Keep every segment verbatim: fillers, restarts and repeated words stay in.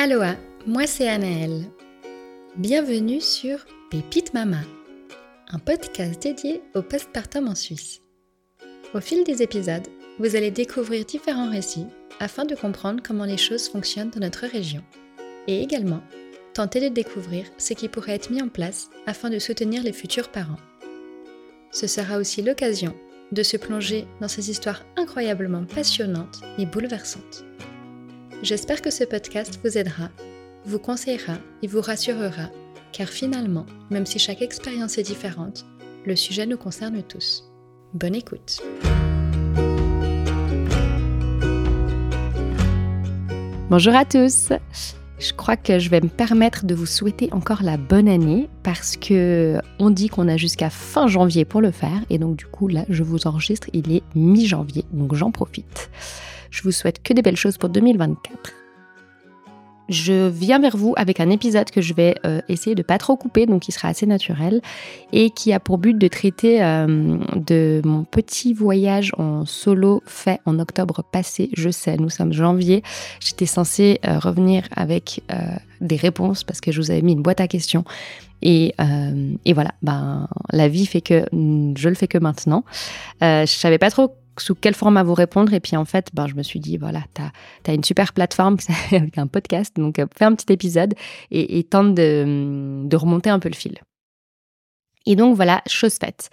Aloha, moi c'est Anaëlle. Bienvenue sur Pépite Mama, un podcast dédié au postpartum en Suisse. Au fil des épisodes, vous allez découvrir différents récits afin de comprendre comment les choses fonctionnent dans notre région et également tenter de découvrir ce qui pourrait être mis en place afin de soutenir les futurs parents. Ce sera aussi l'occasion de se plonger dans ces histoires incroyablement passionnantes et bouleversantes. J'espère que ce podcast vous aidera, vous conseillera et vous rassurera, car finalement, même si chaque expérience est différente, le sujet nous concerne tous. Bonne écoute. Bonjour à tous. Je crois que je vais me permettre de vous souhaiter encore la bonne année parce que on dit qu'on a jusqu'à fin janvier pour le faire et donc du coup là, je vous enregistre, il est mi-janvier, donc j'en profite. Je vous souhaite que des belles choses pour deux mille vingt-quatre. Je viens vers vous avec un épisode que je vais euh, essayer de pas trop couper, donc qui sera assez naturel, et qui a pour but de traiter euh, de mon petit voyage en solo fait en octobre passé. Je sais, nous sommes janvier. J'étais censée euh, revenir avec euh, des réponses parce que je vous avais mis une boîte à questions. Et, euh, et voilà, ben, la vie fait que je le fais que maintenant. Euh, je savais pas trop sous quel format vous répondre, et puis en fait ben, je me suis dit voilà, t'as, t'as une super plateforme avec un podcast, donc fais un petit épisode et, et tente de, de remonter un peu le fil. Et donc voilà, chose faite.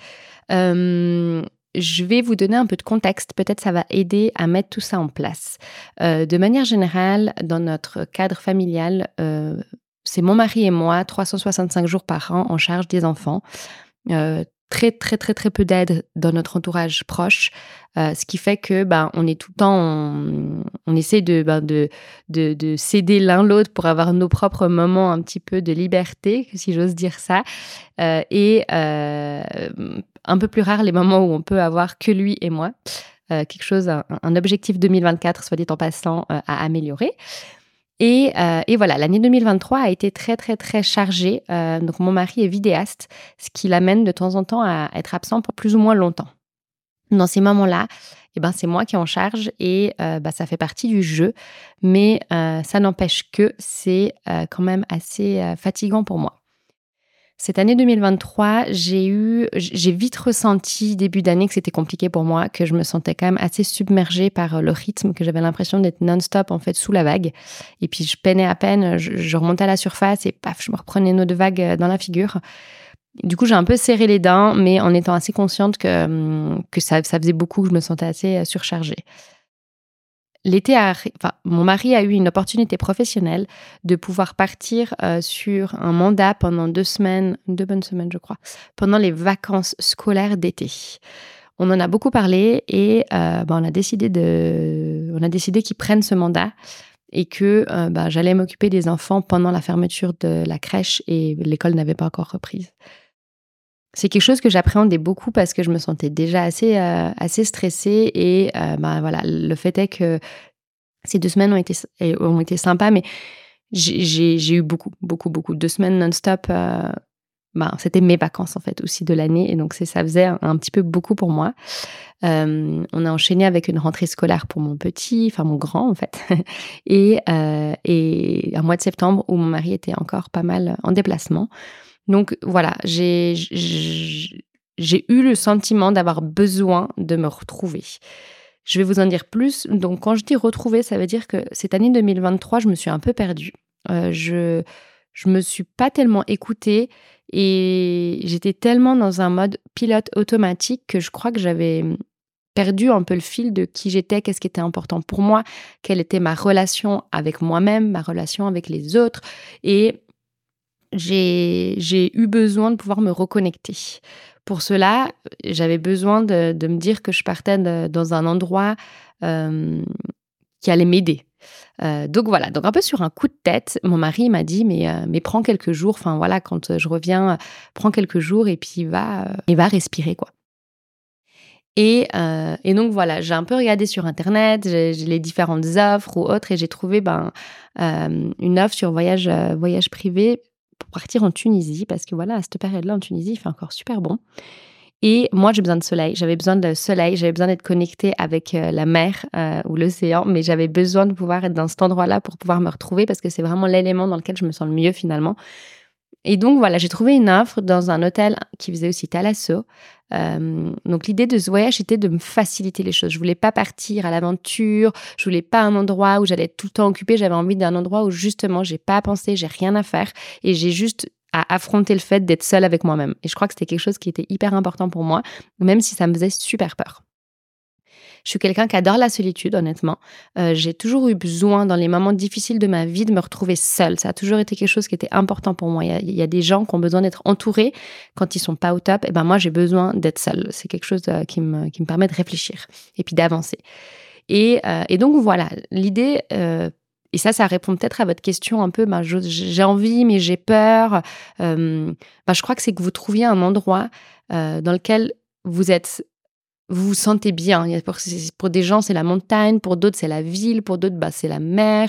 Euh, je vais vous donner un peu de contexte, peut-être ça va aider à mettre tout ça en place. Euh, de manière générale, dans notre cadre familial, euh, c'est mon mari et moi, trois cent soixante-cinq jours par an en charge des enfants. Euh, Très, très, très, très peu d'aide dans notre entourage proche, euh, ce qui fait que, ben, on est tout le temps, on, on essaie de, ben, de, de, de s'aider l'un l'autre pour avoir nos propres moments un petit peu de liberté, si j'ose dire ça, euh, et euh, un peu plus rare les moments où on peut avoir que lui et moi, euh, quelque chose, un, un objectif deux mille vingt-quatre, soit dit en passant, euh, à améliorer. Et, euh, et voilà, l'année deux mille vingt-trois a été très, très, très chargée. Euh, donc, mon mari est vidéaste, ce qui l'amène de temps en temps à être absent pour plus ou moins longtemps. Dans ces moments-là, eh ben, c'est moi qui est en charge et euh, bah, ça fait partie du jeu. Mais euh, ça n'empêche que c'est euh, quand même assez euh, fatigant pour moi. Cette année deux mille vingt-trois, j'ai eu, j'ai vite ressenti début d'année que c'était compliqué pour moi, que je me sentais quand même assez submergée par le rythme, que j'avais l'impression d'être non-stop en fait sous la vague. Et puis je peinais à peine, je, je remontais à la surface et paf, je me reprenais une autre vague dans la figure. Du coup, j'ai un peu serré les dents, mais en étant assez consciente que, que ça, ça faisait beaucoup, que je me sentais assez surchargée. L'été a, enfin, mon mari a eu une opportunité professionnelle de pouvoir partir euh, sur un mandat pendant deux semaines, deux bonnes semaines je crois, pendant les vacances scolaires d'été. On en a beaucoup parlé et euh, bah, on a décidé de, on a décidé qu'il prenne ce mandat et que euh, bah, j'allais m'occuper des enfants pendant la fermeture de la crèche et l'école n'avait pas encore reprise. C'est quelque chose que j'appréhendais beaucoup parce que je me sentais déjà assez, euh, assez stressée et euh, bah, voilà, le fait est que ces deux semaines ont été, ont été sympas, mais j'ai, j'ai, j'ai eu beaucoup, beaucoup, beaucoup. Deux semaines non-stop, euh, bah, c'était mes vacances en fait aussi de l'année et donc c'est, ça faisait un, un petit peu beaucoup pour moi. Euh, on a enchaîné avec une rentrée scolaire pour mon petit, enfin mon grand en fait, et, euh, et un mois de septembre où mon mari était encore pas mal en déplacement. Donc voilà, j'ai, j'ai, j'ai eu le sentiment d'avoir besoin de me retrouver. Je vais vous en dire plus. Donc quand je dis retrouver, ça veut dire que cette année deux mille vingt-trois, je me suis un peu perdue. Euh, je je me suis pas tellement écoutée et j'étais tellement dans un mode pilote automatique que je crois que j'avais perdu un peu le fil de qui j'étais, qu'est-ce qui était important pour moi, quelle était ma relation avec moi-même, ma relation avec les autres et J'ai, j'ai eu besoin de pouvoir me reconnecter. Pour cela, j'avais besoin de, de me dire que je partais de, dans un endroit euh, qui allait m'aider. Euh, donc voilà, donc un peu sur un coup de tête, mon mari m'a dit mais, euh, mais prends quelques jours, enfin voilà, quand je reviens, prends quelques jours et puis va, euh, et va respirer quoi. Et, euh, et donc voilà, j'ai un peu regardé sur internet, j'ai, j'ai les différentes offres ou autres et j'ai trouvé ben, euh, une offre sur voyage, euh, voyage privé pour partir en Tunisie, parce que voilà, à cette période-là, en Tunisie, il fait encore super bon. Et moi, j'ai besoin de soleil. J'avais besoin de soleil, j'avais besoin d'être connectée avec la mer euh, ou l'océan, mais j'avais besoin de pouvoir être dans cet endroit-là pour pouvoir me retrouver parce que c'est vraiment l'élément dans lequel je me sens le mieux finalement. Et donc, voilà, j'ai trouvé une offre dans un hôtel qui faisait aussi Thalasso. Euh, donc, l'idée de ce voyage était de me faciliter les choses. Je voulais pas partir à l'aventure. Je voulais pas un endroit où j'allais être tout le temps occupée. J'avais envie d'un endroit où, justement, j'ai pas à penser, j'ai rien à faire. Et j'ai juste à affronter le fait d'être seule avec moi-même. Et je crois que c'était quelque chose qui était hyper important pour moi, même si ça me faisait super peur. Je suis quelqu'un qui adore la solitude, honnêtement. Euh, j'ai toujours eu besoin, dans les moments difficiles de ma vie, de me retrouver seule. Ça a toujours été quelque chose qui était important pour moi. Il y a, il y a des gens qui ont besoin d'être entourés quand ils sont pas au top. Et ben moi, j'ai besoin d'être seule. C'est quelque chose euh, qui me, qui me permet de réfléchir et puis d'avancer. Et, euh, et donc, voilà, l'idée... Euh, Et ça, ça répond peut-être à votre question un peu, ben, je, j'ai envie, mais j'ai peur. Euh, ben, je crois que c'est que vous trouviez un endroit euh, dans lequel vous êtes, vous vous sentez bien. Pour, pour des gens, c'est la montagne, pour d'autres, c'est la ville, pour d'autres, ben, c'est la mer.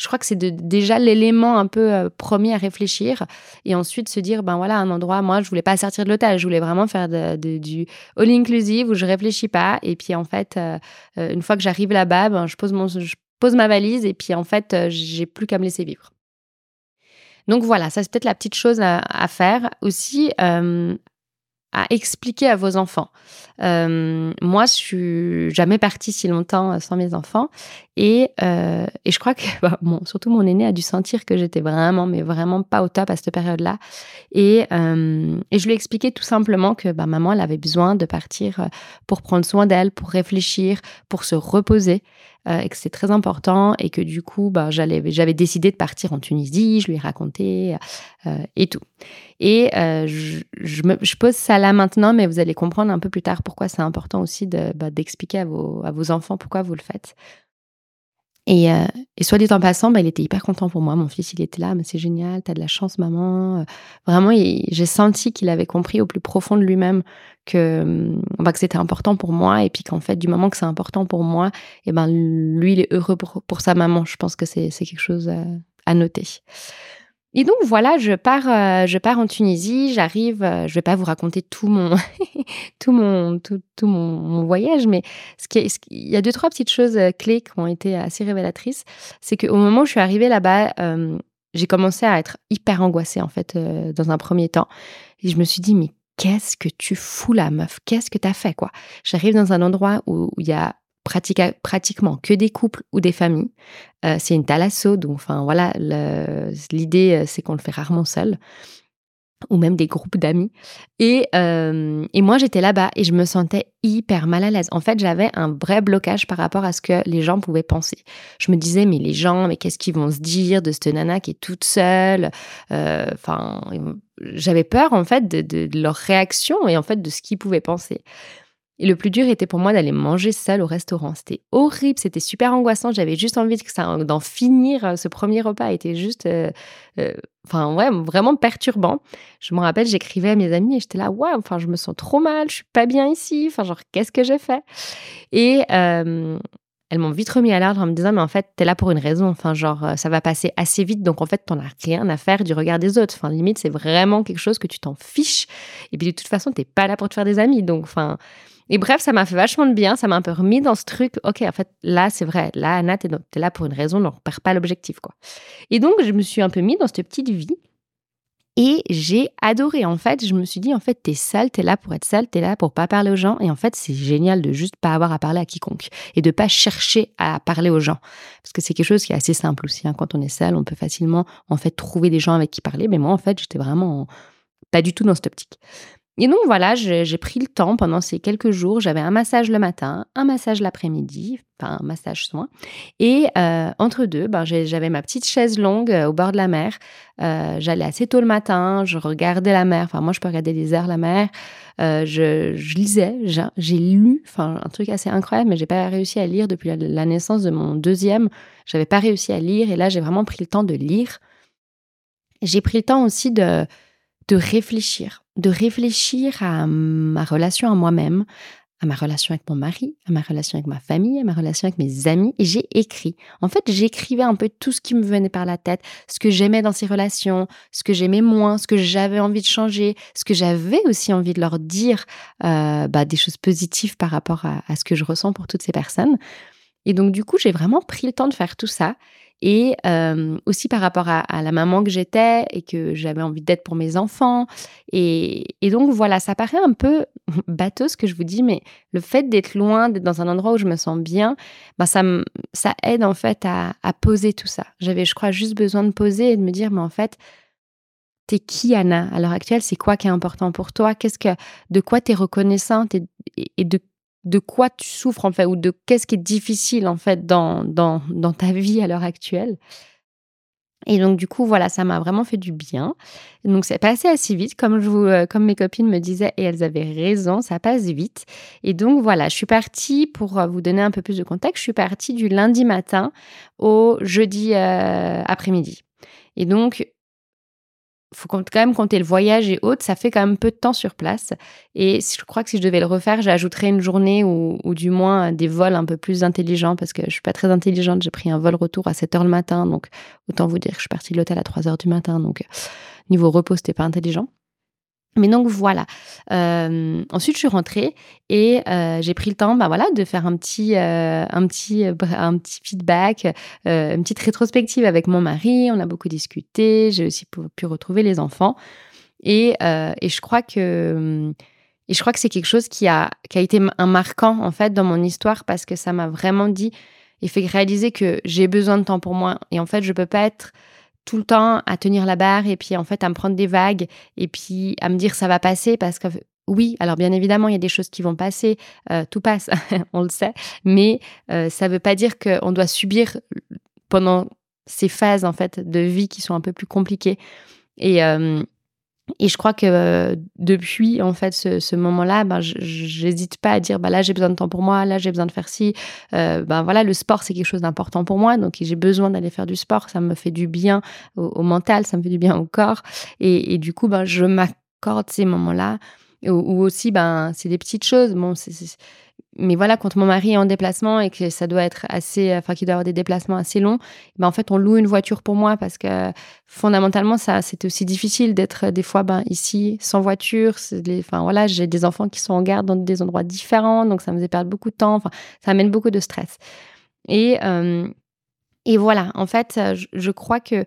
Je crois que c'est de, déjà l'élément un peu euh, premier à réfléchir. Et ensuite, se dire, ben voilà, un endroit, moi, je voulais pas sortir de l'hôtel, je voulais vraiment faire de, de, du all-inclusive où je réfléchis pas. Et puis, en fait, euh, une fois que j'arrive là-bas, ben, je pose mon... Je, pose ma valise et puis en fait, j'ai plus qu'à me laisser vivre. Donc voilà, ça c'est peut-être la petite chose à, à faire. Aussi, euh, à expliquer à vos enfants. Euh, moi, je suis jamais partie si longtemps sans mes enfants et, euh, et je crois que, bah, bon, surtout mon aîné a dû sentir que j'étais vraiment, mais vraiment pas au top à cette période-là. Et, euh, et je lui ai expliqué tout simplement que bah, maman, elle avait besoin de partir pour prendre soin d'elle, pour réfléchir, pour se reposer. Et que c'est très important et que du coup, ben, j'allais, j'avais décidé de partir en Tunisie, je lui ai raconté euh, et tout. Et euh, je, je, me, je pose ça là maintenant, mais vous allez comprendre un peu plus tard pourquoi c'est important aussi de, ben, d'expliquer à vos, à vos enfants pourquoi vous le faites. Et, euh, et soit dit en passant, ben, il était hyper content pour moi. Mon fils, il était là, mais c'est génial, t'as de la chance, maman. Vraiment, il, j'ai senti qu'il avait compris au plus profond de lui-même que, ben, que c'était important pour moi. Et puis qu'en fait, du moment que c'est important pour moi, et ben, lui, il est heureux pour, pour sa maman. Je pense que c'est, c'est quelque chose à noter. Et donc voilà, je pars, euh, je pars en Tunisie, j'arrive. Euh, je vais pas vous raconter tout mon, tout mon, tout, tout mon, mon voyage, mais ce qui est, ce qui, il y a deux trois petites choses clés qui ont été assez révélatrices. C'est qu'au moment où je suis arrivée là-bas, euh, j'ai commencé à être hyper angoissée en fait euh, dans un premier temps. Et je me suis dit mais qu'est-ce que tu fous là, meuf? Qu'est-ce que t'as fait quoi? J'arrive dans un endroit où il y a Pratica, pratiquement que des couples ou des familles. Euh, c'est une thalasso, donc enfin voilà, le, l'idée c'est qu'on le fait rarement seul, ou même des groupes d'amis. Et, euh, et moi j'étais là-bas et je me sentais hyper mal à l'aise. En fait, j'avais un vrai blocage par rapport à ce que les gens pouvaient penser. Je me disais mais les gens, mais qu'est-ce qu'ils vont se dire de cette nana qui est toute seule? Enfin, euh, j'avais peur en fait de, de, de leur réaction et en fait de ce qu'ils pouvaient penser. Et le plus dur était pour moi d'aller manger seule au restaurant. C'était horrible, c'était super angoissant. J'avais juste envie de, ça, d'en finir. Ce premier repas était juste, euh, euh, enfin ouais, vraiment perturbant. Je me rappelle, j'écrivais à mes amis et j'étais là, waouh, enfin je me sens trop mal, je suis pas bien ici. Enfin genre qu'est-ce que j'ai fait? Et euh, elles m'ont vite remis à l'ordre en me disant mais en fait t'es là pour une raison. Enfin genre ça va passer assez vite, donc en fait t'en as rien à faire du regard des autres. Enfin limite c'est vraiment quelque chose que tu t'en fiches. Et puis de toute façon t'es pas là pour te faire des amis, donc enfin. Et bref, ça m'a fait vachement de bien, ça m'a un peu remis dans ce truc. Ok, en fait, là, c'est vrai. Là, Anna, t'es, t'es là pour une raison, donc perds pas l'objectif, quoi. Et donc, je me suis un peu mis dans cette petite vie et j'ai adoré. En fait, je me suis dit, en fait, t'es sale, t'es là pour être sale, t'es là pour pas parler aux gens. Et en fait, c'est génial de juste pas avoir à parler à quiconque et de pas chercher à parler aux gens. Parce que c'est quelque chose qui est assez simple aussi, hein. Quand on est sale, on peut facilement, en fait, trouver des gens avec qui parler. Mais moi, en fait, j'étais vraiment pas du tout dans cette optique. Et donc voilà, j'ai, j'ai pris le temps pendant ces quelques jours. J'avais un massage le matin, un massage l'après-midi, enfin un massage soin. Et euh, entre deux, ben, j'ai, j'avais ma petite chaise longue au bord de la mer. Euh, j'allais assez tôt le matin, je regardais la mer. Enfin moi, je peux regarder des heures la mer. Euh, je, je lisais, j'ai, j'ai lu, enfin un truc assez incroyable, mais j'ai pas réussi à lire depuis la, la naissance de mon deuxième. J'avais pas réussi à lire et là, j'ai vraiment pris le temps de lire. J'ai pris le temps aussi de de réfléchir, de réfléchir à ma relation à moi-même, à ma relation avec mon mari, à ma relation avec ma famille, à ma relation avec mes amis, et j'ai écrit. En fait, j'écrivais un peu tout ce qui me venait par la tête, ce que j'aimais dans ces relations, ce que j'aimais moins, ce que j'avais envie de changer, ce que j'avais aussi envie de leur dire, euh, bah, des choses positives par rapport à, à ce que je ressens pour toutes ces personnes. Et donc, du coup, j'ai vraiment pris le temps de faire tout ça. Et euh, aussi par rapport à, à la maman que j'étais et que j'avais envie d'être pour mes enfants. Et, et donc voilà, ça paraît un peu bateau ce que je vous dis, mais le fait d'être loin, d'être dans un endroit où je me sens bien, ben ça, ça aide en fait à, à poser tout ça. J'avais, je crois, juste besoin de poser et de me dire, mais en fait, t'es qui, Anna, à l'heure actuelle? C'est quoi qui est important pour toi? Qu'est-ce que, de quoi t'es reconnaissante et, et, et de de quoi tu souffres en fait, ou de qu'est-ce qui est difficile en fait dans, dans, dans ta vie à l'heure actuelle. Et donc du coup, voilà, ça m'a vraiment fait du bien. Donc c'est passé assez vite, comme, je vous, comme mes copines me disaient, et elles avaient raison, ça passe vite. Et donc voilà, je suis partie, pour vous donner un peu plus de contexte, je suis partie du lundi matin au jeudi euh, après-midi. Et donc, faut quand même compter le voyage et autres, ça fait quand même peu de temps sur place. Et je crois que si je devais le refaire, j'ajouterais une journée ou, ou du moins des vols un peu plus intelligents, parce que je suis pas très intelligente, j'ai pris un vol retour à sept heures le matin, donc autant vous dire que je suis partie de l'hôtel à trois heures du matin, donc niveau repos, c'était pas intelligent. Mais donc voilà, euh, ensuite je suis rentrée et euh, j'ai pris le temps bah, voilà, de faire un petit, euh, un petit, un petit feedback, euh, une petite rétrospective avec mon mari, on a beaucoup discuté, j'ai aussi pu, pu retrouver les enfants et, euh, et je crois que... Et je crois que c'est quelque chose qui a, qui a été un marquant en fait dans mon histoire parce que ça m'a vraiment dit et fait réaliser que j'ai besoin de temps pour moi et en fait je peux pas être tout le temps à tenir la barre et puis en fait à me prendre des vagues et puis à me dire ça va passer parce que oui, alors bien évidemment il y a des choses qui vont passer, euh, tout passe, on le sait, mais euh, ça veut pas dire qu'on doit subir pendant ces phases en fait de vie qui sont un peu plus compliquées et euh, et je crois que euh, depuis en fait ce, ce moment-là, ben j'hésite pas à dire ben là j'ai besoin de temps pour moi, là j'ai besoin de faire ci, euh, ben voilà le sport c'est quelque chose d'important pour moi donc j'ai besoin d'aller faire du sport, ça me fait du bien au, au mental, ça me fait du bien au corps et, et du coup ben je m'accorde ces moments-là ou, ou aussi ben c'est des petites choses bon c'est, c'est... mais voilà quand mon mari est en déplacement et que ça doit être assez enfin qu'il doit avoir des déplacements assez longs ben en fait on loue une voiture pour moi parce que fondamentalement ça c'était aussi difficile d'être des fois ben ici sans voiture enfin voilà j'ai des enfants qui sont en garde dans des endroits différents donc ça me faisait perdre beaucoup de temps enfin ça amène beaucoup de stress et euh, et voilà en fait je, je crois que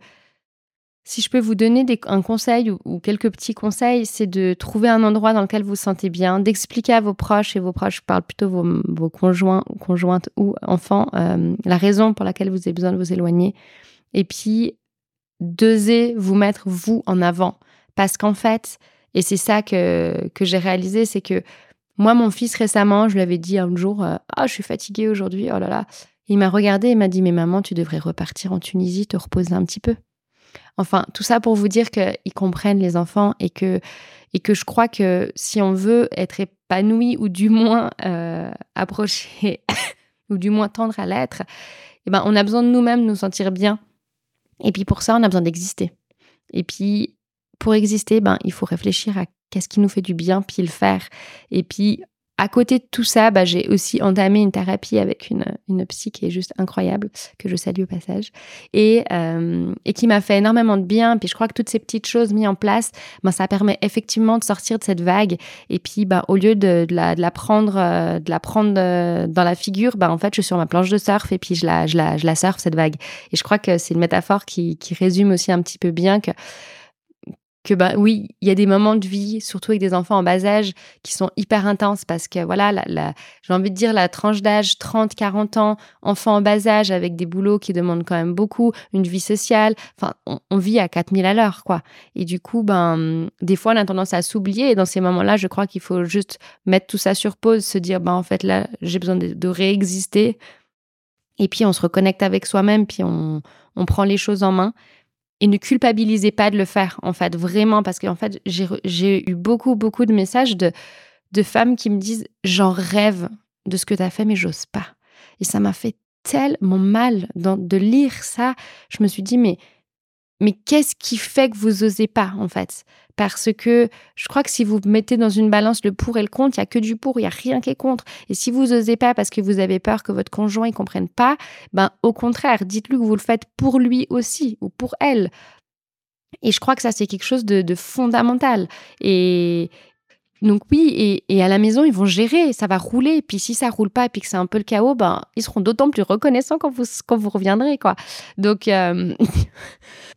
si je peux vous donner des, un conseil ou, ou quelques petits conseils, c'est de trouver un endroit dans lequel vous vous sentez bien, d'expliquer à vos proches, et vos proches, je parle plutôt vos, vos conjoints ou conjointes ou enfants, euh, la raison pour laquelle vous avez besoin de vous éloigner. Et puis, d'oser vous mettre vous en avant. Parce qu'en fait, et c'est ça que, que j'ai réalisé, c'est que moi, mon fils récemment, je lui avais dit un jour, euh, « Ah, je suis fatiguée aujourd'hui, oh là là !» Il m'a regardée et m'a dit « Mais maman, tu devrais repartir en Tunisie, te reposer un petit peu. » Enfin, tout ça pour vous dire qu'ils comprennent les enfants et que, et que je crois que si on veut être épanoui ou du moins euh, approché ou du moins tendre à l'être, eh ben, on a besoin de nous-mêmes nous sentir bien. Et puis pour ça, on a besoin d'exister. Et puis pour exister, ben, il faut réfléchir à qu'est-ce qui nous fait du bien, puis le faire. Et puis à côté de tout ça, bah, j'ai aussi entamé une thérapie avec une, une psy qui est juste incroyable, que je salue au passage, et, euh, et qui m'a fait énormément de bien. Puis je crois que toutes ces petites choses mises en place, bah, ça permet effectivement de sortir de cette vague. Et puis, bah, au lieu de, de, la, de la prendre, euh, de la prendre euh, dans la figure, bah, en fait, je suis sur ma planche de surf et puis je la, je la, je la surfe, cette vague. Et je crois que c'est une métaphore qui, qui résume aussi un petit peu bien que... que ben oui, il y a des moments de vie, surtout avec des enfants en bas âge, qui sont hyper intenses parce que voilà, la, la, j'ai envie de dire la tranche d'âge trente à quarante ans, enfants en bas âge avec des boulots qui demandent quand même beaucoup, une vie sociale, enfin on, on vit à quatre mille à l'heure quoi. Et du coup, ben des fois on a tendance à s'oublier et dans ces moments-là, je crois qu'il faut juste mettre tout ça sur pause, se dire ben en fait là, j'ai besoin de, de réexister. Et puis on se reconnecte avec soi-même, puis on, on prend les choses en main. Et ne culpabilisez pas de le faire, en fait, vraiment. Parce que en fait, j'ai, j'ai eu beaucoup, beaucoup de messages de, de femmes qui me disent « J'en rêve de ce que tu as fait, mais j'ose pas. » Et ça m'a fait tellement mal dans, de lire ça. Je me suis dit « Mais Mais qu'est-ce qui fait que vous osez pas, en fait ? Parce que je crois que si vous mettez dans une balance le pour et le contre, il n'y a que du pour, il n'y a rien qui est contre. Et si vous n'osez pas parce que vous avez peur que votre conjoint ne comprenne pas, ben, au contraire, dites-lui que vous le faites pour lui aussi ou pour elle. Et je crois que ça, c'est quelque chose de, de fondamental. Et donc oui, et, et à la maison, ils vont gérer, ça va rouler. Et puis si ça ne roule pas et puis que c'est un peu le chaos, ben, ils seront d'autant plus reconnaissants quand vous, quand vous reviendrez, quoi. Donc, euh...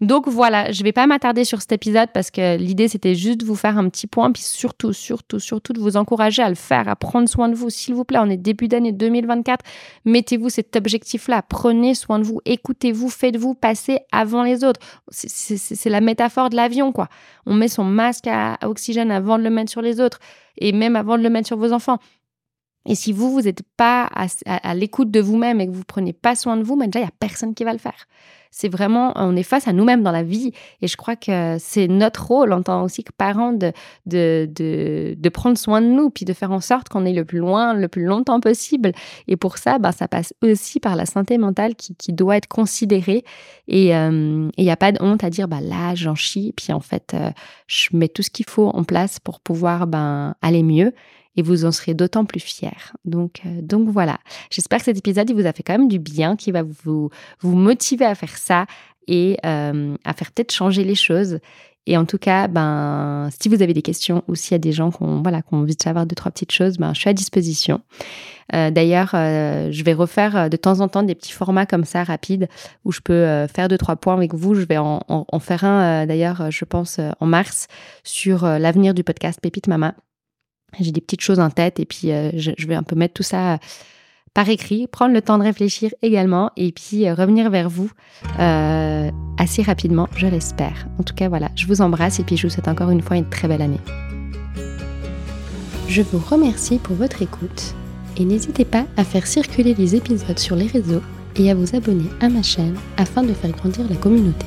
Donc voilà, je ne vais pas m'attarder sur cet épisode parce que l'idée, c'était juste de vous faire un petit point. Puis surtout, surtout, surtout de vous encourager à le faire, à prendre soin de vous. S'il vous plaît, on est début d'année deux mille vingt-quatre. Mettez-vous cet objectif-là. Prenez soin de vous, écoutez-vous, faites-vous passer avant les autres. C'est, c'est, c'est la métaphore de l'avion, quoi. On met son masque à, à oxygène avant de le mettre sur les autres. Et même avant de le mettre sur vos enfants. Et si vous, vous n'êtes pas à, à, à l'écoute de vous-même et que vous ne prenez pas soin de vous, ben déjà, il n'y a personne qui va le faire. C'est vraiment, on est face à nous-mêmes dans la vie. Et je crois que c'est notre rôle, en tant aussi que parents, de, de, de, de prendre soin de nous, puis de faire en sorte qu'on est le plus loin, le plus longtemps possible. Et pour ça, ben, ça passe aussi par la santé mentale qui, qui doit être considérée. Et il euh, n'y a pas de honte à dire, ben là, j'en chie. Puis en fait, euh, je mets tout ce qu'il faut en place pour pouvoir ben, aller mieux. Et vous en serez d'autant plus fiers. Donc, euh, donc voilà, j'espère que cet épisode il vous a fait quand même du bien, qu'il va vous, vous motiver à faire ça et euh, à faire peut-être changer les choses. Et en tout cas, ben, si vous avez des questions ou s'il y a des gens qui ont, voilà, qui ont envie de savoir deux, trois petites choses, ben, je suis à disposition. Euh, d'ailleurs, euh, je vais refaire de temps en temps des petits formats comme ça, rapides, où je peux euh, faire deux, trois points avec vous. Je vais en, en, en faire un, euh, d'ailleurs, je pense, euh, en mars, sur euh, l'avenir du podcast Pépite Mama. J'ai des petites choses en tête et puis euh, je, je vais un peu mettre tout ça par écrit, prendre le temps de réfléchir également et puis euh, revenir vers vous euh, assez rapidement, je l'espère. En tout cas, voilà, je vous embrasse et puis je vous souhaite encore une fois une très belle année. Je vous remercie pour votre écoute et n'hésitez pas à faire circuler les épisodes sur les réseaux et à vous abonner à ma chaîne afin de faire grandir la communauté.